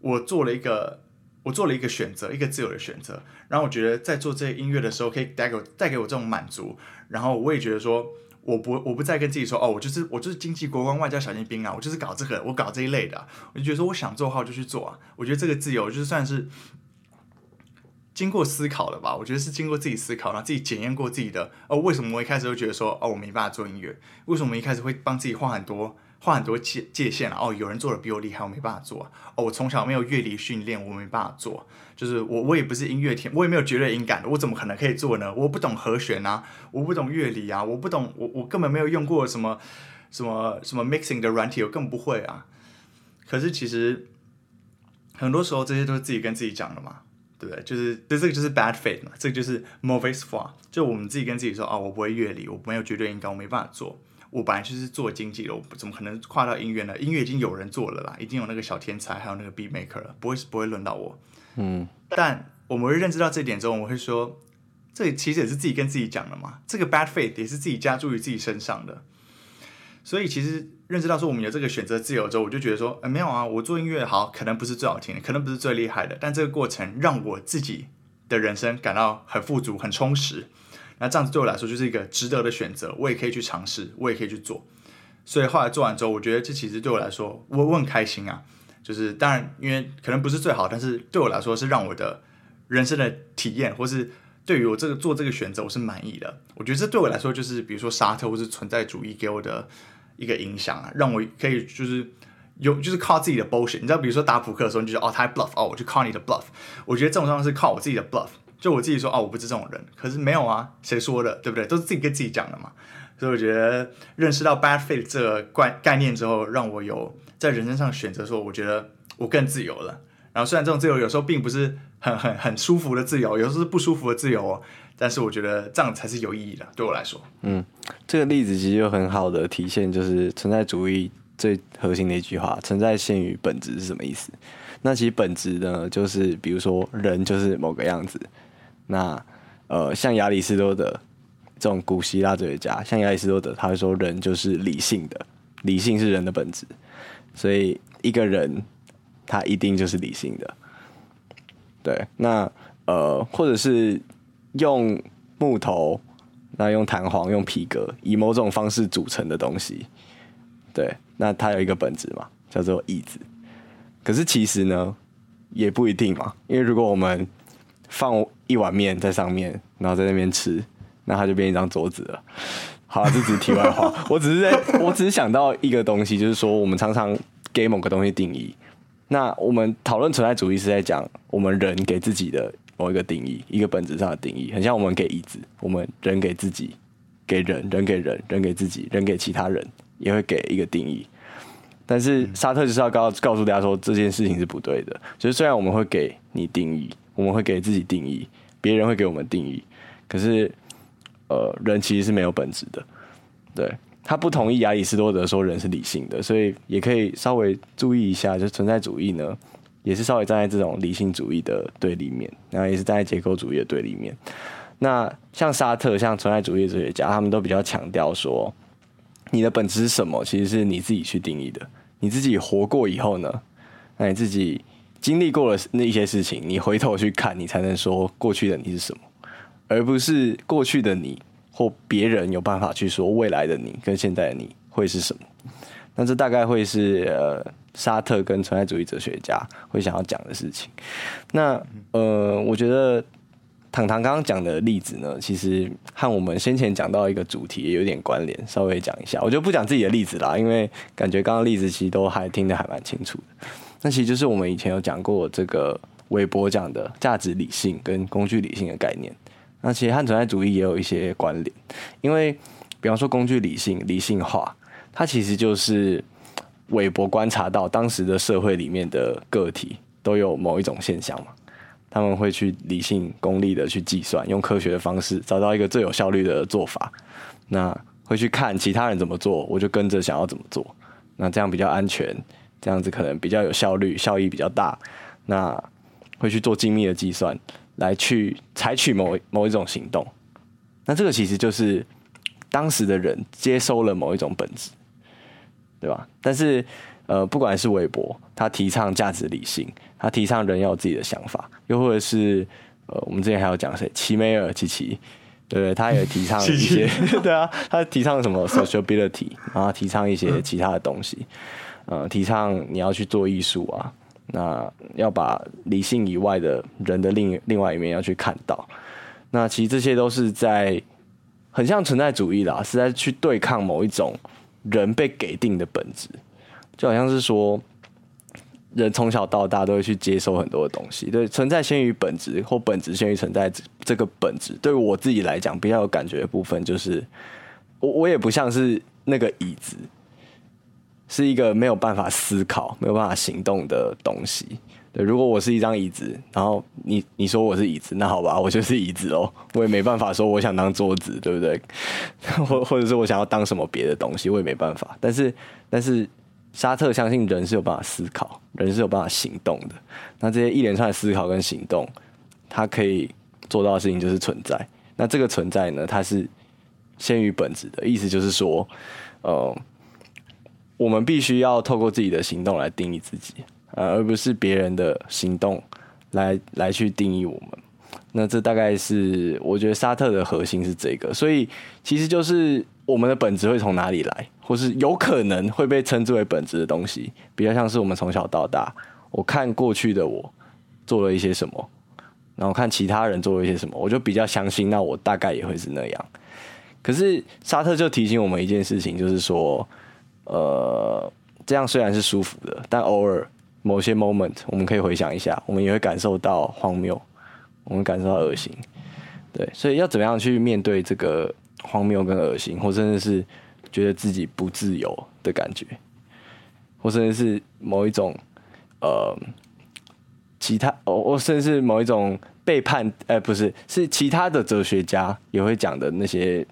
我做了一个选择，一个自由的选择，然后我觉得在做这些音乐的时候可以带给我这种满足，然后我也觉得说我不再跟自己说哦我就是经济国关外交小尖兵啊，我就是搞这个我搞这一类的啊，我就觉得说我想做的话我就去做啊，我觉得这个自由就是算是经过思考的吧，我觉得是经过自己思考，然后自己检验过自己的哦，为什么我一开始就觉得说哦我没办法做音乐，为什么我一开始会帮自己画很多界限啊，哦有人做的比我厉害我没办法做啊，哦我从小没有乐理训练我没办法做，就是我也不是音乐天，我也没有绝对音感的，我怎么可能可以做呢，我不懂和弦啊，我不懂乐理啊，我不懂，我根本没有用过什么 mixing 的软体，我更不会啊，可是其实很多时候这些都是自己跟自己讲的嘛，对不对？这个就是 bad faith 嘛，这个就是 mauvaise foi， 就我们自己跟自己说啊，我不会乐理，我没有绝对音感，我没办法做。我本来就是做经济的，我怎么可能跨到音乐呢？音乐已经有人做了啦，已经有那个小天才，还有那个 beat maker 了，不会轮到我。嗯，但我们会认知到这一点之后，我们会说，这其实也是自己跟自己讲的嘛。这个 bad faith 也是自己加注于自己身上的。所以其实认识到说我们有这个选择自由之后，我就觉得说，没有啊，我做音乐好，可能不是最好听的，可能不是最厉害的，但这个过程让我自己的人生感到很富足、很充实。那这样子对我来说就是一个值得的选择，我也可以去尝试，我也可以去做。所以后来做完之后，我觉得这其实对我来说，我很开心啊。就是当然，因为可能不是最好，但是对我来说是让我的人生的体验，或是对于我做这个选择，我是满意的。我觉得这对我来说就是，比如说沙特或是存在主义给我的一个影响啊，让我可以就是靠自己的 bullshit， 你知道，比如说打扑克的时候，你就说哦他 bluff， 哦我就靠你的 bluff， 我觉得这种状况是靠我自己的 bluff， 就我自己说哦我不是这种人，可是没有啊，谁说的，对不对？都是自己跟自己讲的嘛。所以我觉得认识到 bad faith 这个概念之后，让我有在人生上选择说，我觉得我更自由了。然后虽然这种自由有时候并不是很舒服的自由，有时候是不舒服的自由，但是我觉得这样才是有意义的，对我来说。嗯，这个例子其实就很好的体现，就是存在主义最核心的一句话：存在限于本质是什么意思？那其实本质呢，就是比如说人就是某个样子。那像亚里士多德这种古希腊哲学家，像亚里士多德他会说人就是理性的，理性是人的本质，所以一个人，他一定就是理性的。对，那或者是用木头，那用弹簧，用皮革，以某种方式组成的东西。对，那它有一个本质嘛，叫做意志。可是其实呢，也不一定嘛，因为如果我们放一碗面在上面，然后在那边吃，那它就变一张桌子了。好啊，这只是题外话，我只是想到一个东西，就是说我们常常给某个东西定义。那我们讨论存在主义是在讲我们人给自己的某一个定义，一个本质上的定义，很像我们给椅子，我们人给自己，给人，人给人，人给自己，人给其他人，也会给一个定义。但是沙特就是要告诉大家说这件事情是不对的，就是虽然我们会给你定义，我们会给自己定义，别人会给我们定义，可是人其实是没有本质的，对。他不同意亚里士多德说人是理性的，所以也可以稍微注意一下，就是存在主义呢，也是稍微站在这种理性主义的对立面，然后也是站在结构主义的对立面。那像沙特、像存在主义哲学家，他们都比较强调说，你的本质是什么，其实是你自己去定义的。你自己活过以后呢，那你自己经历过了那些事情，你回头去看，你才能说过去的你是什么，而不是过去的你。或别人有办法去说未来的你跟现在的你会是什么，那这大概会是沙特跟存在主义哲学家会想要讲的事情。那我觉得唐唐刚刚讲的例子呢，其实和我们先前讲到一个主题也有点关联，稍微讲一下。我就不讲自己的例子啦，因为感觉刚刚例子其实都还听得还蛮清楚的。那其实就是我们以前有讲过这个韦伯讲的价值理性跟工具理性的概念。那其实和存在主义也有一些关联，因为比方说工具理性、理性化，它其实就是韦伯观察到当时的社会里面的个体都有某一种现象嘛，他们会去理性功利的去计算，用科学的方式找到一个最有效率的做法，那会去看其他人怎么做，我就跟着想要怎么做，那这样比较安全，这样子可能比较有效率，效益比较大，那会去做精密的计算来去采取 某一种行动。那这个其实就是当时的人接收了某一种本质，对吧？但是不管是韦伯他提倡价值理性，他提倡人要有自己的想法，又或者是我们之前还有讲谁齐美尔琪琪，对不对？他也提倡一些对啊，他提倡什么 sociability， 然后提倡一些其他的东西，提倡你要去做艺术啊，那要把理性以外的人的 另外一面要去看到。那其实这些都是在很像存在主义啦，是在去对抗某一种人被给定的本质，就好像是说人从小到大都会去接受很多的东西，对存在先于本质或本质先于存在，这个本质对我自己来讲比较有感觉的部分就是 我也不像是那个椅子，是一个没有办法思考没有办法行动的东西。对，如果我是一张椅子，然后 你说我是椅子，那好吧，我就是椅子哦，我也没办法说我想当桌子，对不对？或者是我想要当什么别的东西，我也没办法。但是沙特相信人是有办法思考，人是有办法行动的，那这些一连串的思考跟行动，它可以做到的事情就是存在。那这个存在呢，它是先于本质的，意思就是说我们必须要透过自己的行动来定义自己，而不是别人的行动 来去定义我们。那这大概是我觉得沙特的核心是这个，所以其实就是我们的本质会从哪里来，或是有可能会被称之为本质的东西，比较像是我们从小到大，我看过去的我做了一些什么，然后看其他人做了一些什么，我就比较相信那我大概也会是那样。可是沙特就提醒我们一件事情，就是说这样虽然是舒服的，但偶尔某些 moment 我们可以回想一下，我们也会感受到荒谬，我们感受到恶心。对，所以要怎么样去面对这个荒谬跟恶心，或甚至是觉得自己不自由的感觉，或甚至是某一种其他或甚至是某一种背叛，不是，是其他的哲学家也会讲的那些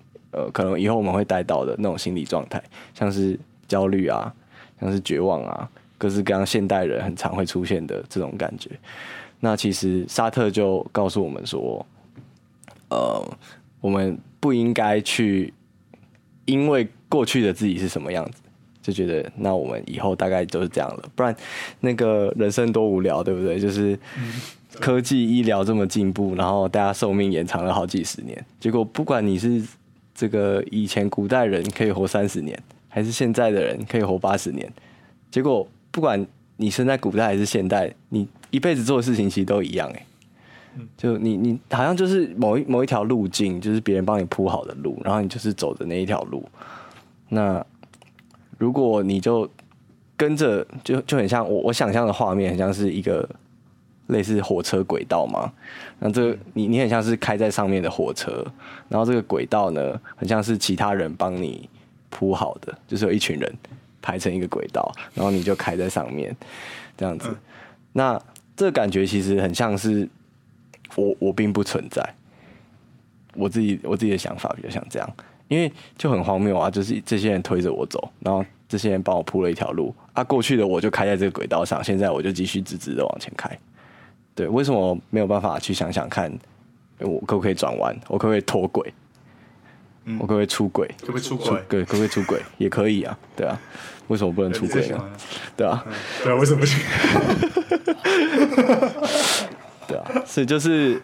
可能以后我们会带到的那种心理状态，像是焦虑啊，像是绝望啊，各式各样现代人很常会出现的这种感觉。那其实沙特就告诉我们说，我们不应该去因为过去的自己是什么样子就觉得那我们以后大概就是这样了，不然那个人生多无聊，对不对？就是科技医疗这么进步，然后大家寿命延长了好几十年，结果不管你是这个以前古代人可以活30年，还是现在的人可以活80年，结果不管你生在古代还是现代，你一辈子做的事情其实都一样，就你好像就是某一条路径，就是别人帮你铺好的路，然后你就是走着那一条路。那如果你就跟着，就很像我想象的画面，很像是一个类似火车轨道嘛，那这你很像是开在上面的火车，然后这个轨道呢，很像是其他人帮你铺好的，就是有一群人排成一个轨道，然后你就开在上面，这样子。那这个感觉其实很像是我并不存在，我自己的想法比较像这样，因为就很荒谬啊，就是这些人推着我走，然后这些人帮我铺了一条路啊，过去的我就开在这个轨道上，现在我就继续直直的往前开。对，为什么没有办法去想想看我可不可以转弯，我可不可以脱轨，我可不可以出轨，可不可以出轨，对，可不可以出轨也可以啊，对啊，为什么不能出轨呢？对啊，对啊，为什么不行？对啊，所以就是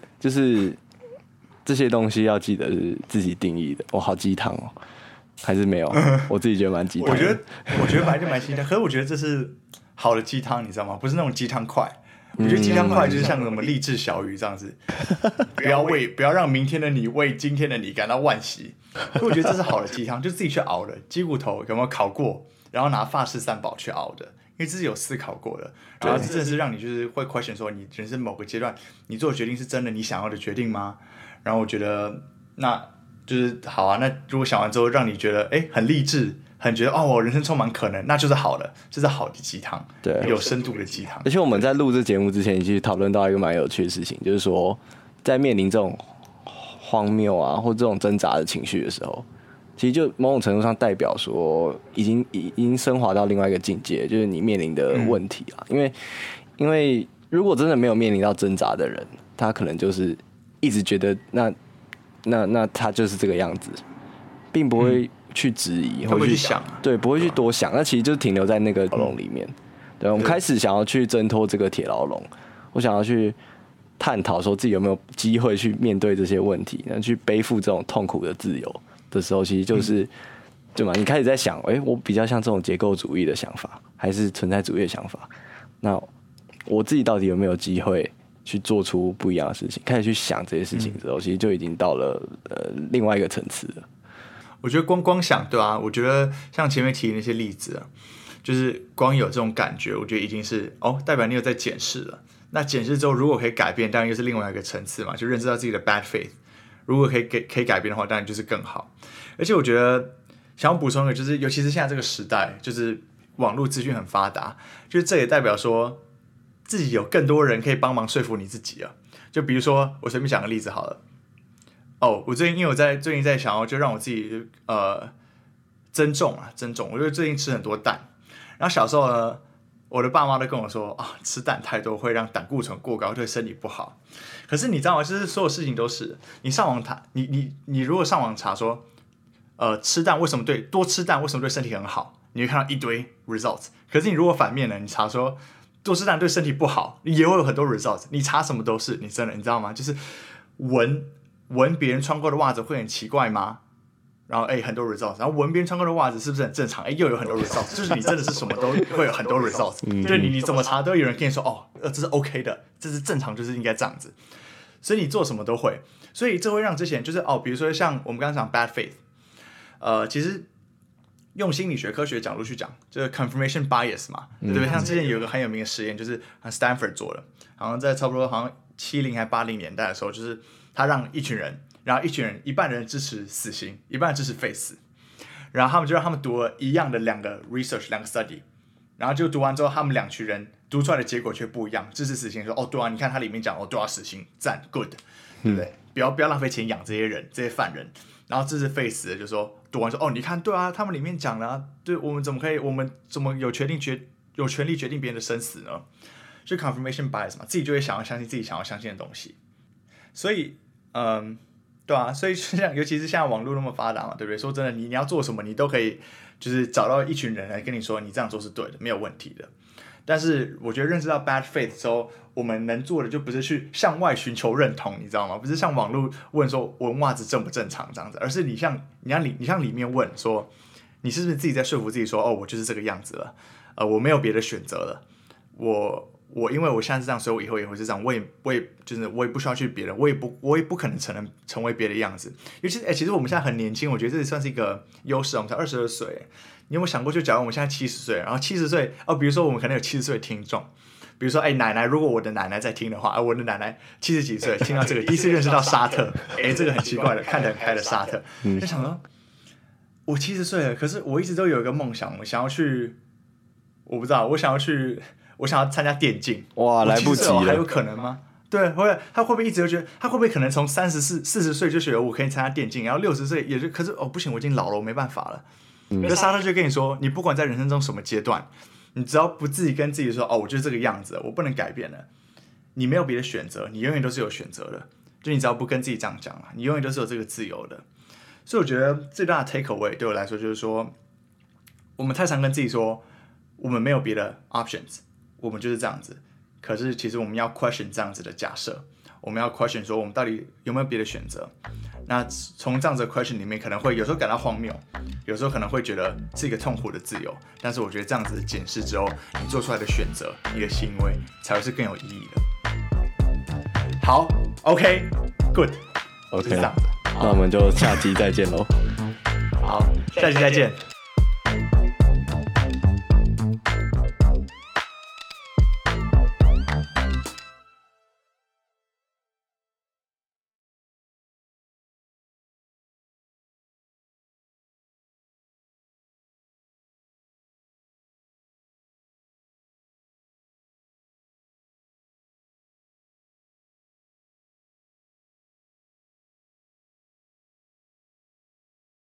这些东西要记得是自己定义的。我好鸡汤哦，还是没有？我自己觉得蛮鸡汤的。我觉得本来就蛮鸡汤，可是我觉得这是好的鸡汤，你知道吗？不是那种鸡汤块。我觉得鸡汤块就是像什么励志小语这样子，不要让明天的你为今天的你感到惋惜。所以我觉得这是好的鸡汤，就自己去熬的。鸡骨头有没有烤过？然后拿法式三宝去熬的，因为自己有思考过的。然后这真的是让你就是会 question 说，你人生某个阶段你做的决定是真的你想要的决定吗？然后我觉得那就是好啊。那如果想完之后让你觉得哎很励志，很觉得哦，我人生充满可能，那就是好的，这是好的鸡汤，对，有深度的鸡汤。而且我们在录这节目之前，其实讨论到一个蛮有趣的事情，就是说，在面临这种荒谬啊，或这种挣扎的情绪的时候，其实就某种程度上代表说，已经升华到另外一个境界，就是你面临的问题啊。因为如果真的没有面临到挣扎的人，他可能就是一直觉得那他就是这个样子，并不会去质疑，或者去想，对，不会去多想。那其实就是停留在那个牢笼里面。对，我们开始想要去挣脱这个铁牢笼，我想要去探讨说自己有没有机会去面对这些问题，然后去背负这种痛苦的自由的时候，其实就是，对嘛？你开始在想，哎，我比较像这种结构主义的想法，还是存在主义的想法？那我自己到底有没有机会去做出不一样的事情？开始去想这些事情之后，其实就已经到了另外一个层次了。我觉得光想，对啊，我觉得像前面提的那些例子啊，就是光有这种感觉，我觉得已经是哦，代表你有在检视了。那检视之后，如果可以改变，当然又是另外一个层次嘛，就认识到自己的 bad faith。如果可以改变的话，当然就是更好。而且我觉得想要补充一个，就是尤其是现在这个时代，就是网络资讯很发达，就是这也代表说，自己有更多人可以帮忙说服你自己啊。就比如说，我随便讲个例子好了。哦，我最近因为我最近在想要就让我自己增重啊，增重。我就最近吃很多蛋。然后小时候呢，我的爸妈都跟我说啊，吃蛋太多会让胆固醇过高，对身体不好。可是你知道吗？就是所有事情都是你上网查，你如果上网查说，吃蛋为什么对多吃蛋为什么对身体很好，你会看到一堆 results。可是你如果反面呢，你查说，多吃蛋对身体不好，也会有很多 results。你查什么都是，你真的你知道吗？就是闻别人穿过的袜子会很奇怪吗？然后很多 results。然后闻别人穿过的袜子是不是很正常？又有很多 results。就是你真的是什么都会有很多 results。就是你怎么查都有人跟你说哦，这是 OK 的，这是正常，就是应该这样子。所以你做什么都会，所以这会让之前就是哦，比如说像我们刚刚讲 bad faith，其实。用心理学科学角度去讲，就是 confirmation bias 嘛，对不对？像之前有一个很有名的实验，就是 Stanford 做的，好像在差不多好像70还80年代的时候，就是他让一群人，然后一群人一半人支持死刑，一半人支持废死，然后他们就让他们读了一样的两个 research 两个 study， 然后就读完之后，他们两群人读出来的结果却不一样，支持死刑说哦对啊，你看他里面讲哦对啊死刑赞 good， 对不对？不要浪费钱养这些人这些犯人，然后支持废死的就说。读完说哦，你看对啊，他们里面讲了、啊，对我们怎么可以，我们怎么有权利决定别人的生死呢？就 confirmation bias 嘛，自己就会想要相信自己想要相信的东西。所以，对啊，所以像尤其是现在网络那么发达嘛，对不对？说真的，你要做什么，你都可以，就是找到一群人来跟你说，你这样做是对的，没有问题的。但是我觉得认识到 bad faith 之后，我们能做的就不是去向外寻求认同，你知道吗？不是向网络问说闻袜子正不正常这样子，而是你向里面问说，你是不是自己在说服自己说，哦，我就是这个样子了，我没有别的选择了，我因为我现在是这样，所以我以后也会是这样，我也不需要去别人，我也不可能成为别的样子。尤其其实我们现在很年轻，我觉得这算是一个优势，我们才22岁。你有没有想过，就假如我们现在70岁，然后70岁哦，比如说我们可能有70岁听众，比如说奶奶，如果我的奶奶在听的话，我的奶奶70几岁听到这个，第一次认识到沙特，这个很奇怪的，看得很开的沙特，就想说，我70岁了，可是我一直都有一个梦想，我想要去，我不知道，我想要参加电竞，哇，来不及了，还有可能吗？对，他会不会一直就觉得，他会不会可能从30、40岁就觉得我可以参加电竞，然后60岁也就，可是不行，我已经老了，我没办法了。可是沙特就跟你说，你不管在人生中什么阶段，你只要不自己跟自己说，哦，我就是这个样子，我不能改变了。你没有别的选择，你永远都是有选择的。就你只要不跟自己这样讲，你永远都是有这个自由的。所以我觉得最大的 take away 对我来说就是说，我们太常跟自己说，我们没有别的 options， 我们就是这样子。可是其实我们要 question 这样子的假设，我们要 question 说我们到底有没有别的选择。那从这样子的 question 里面，可能会有时候感到荒谬，有时候可能会觉得是一个痛苦的自由。但是我觉得这样子的检视之后，你做出来的选择，你的行为才会是更有意义的。好 ，OK，Good，OK，、okay, 就是这样子。那我们就下集再见喽。好，下集再见。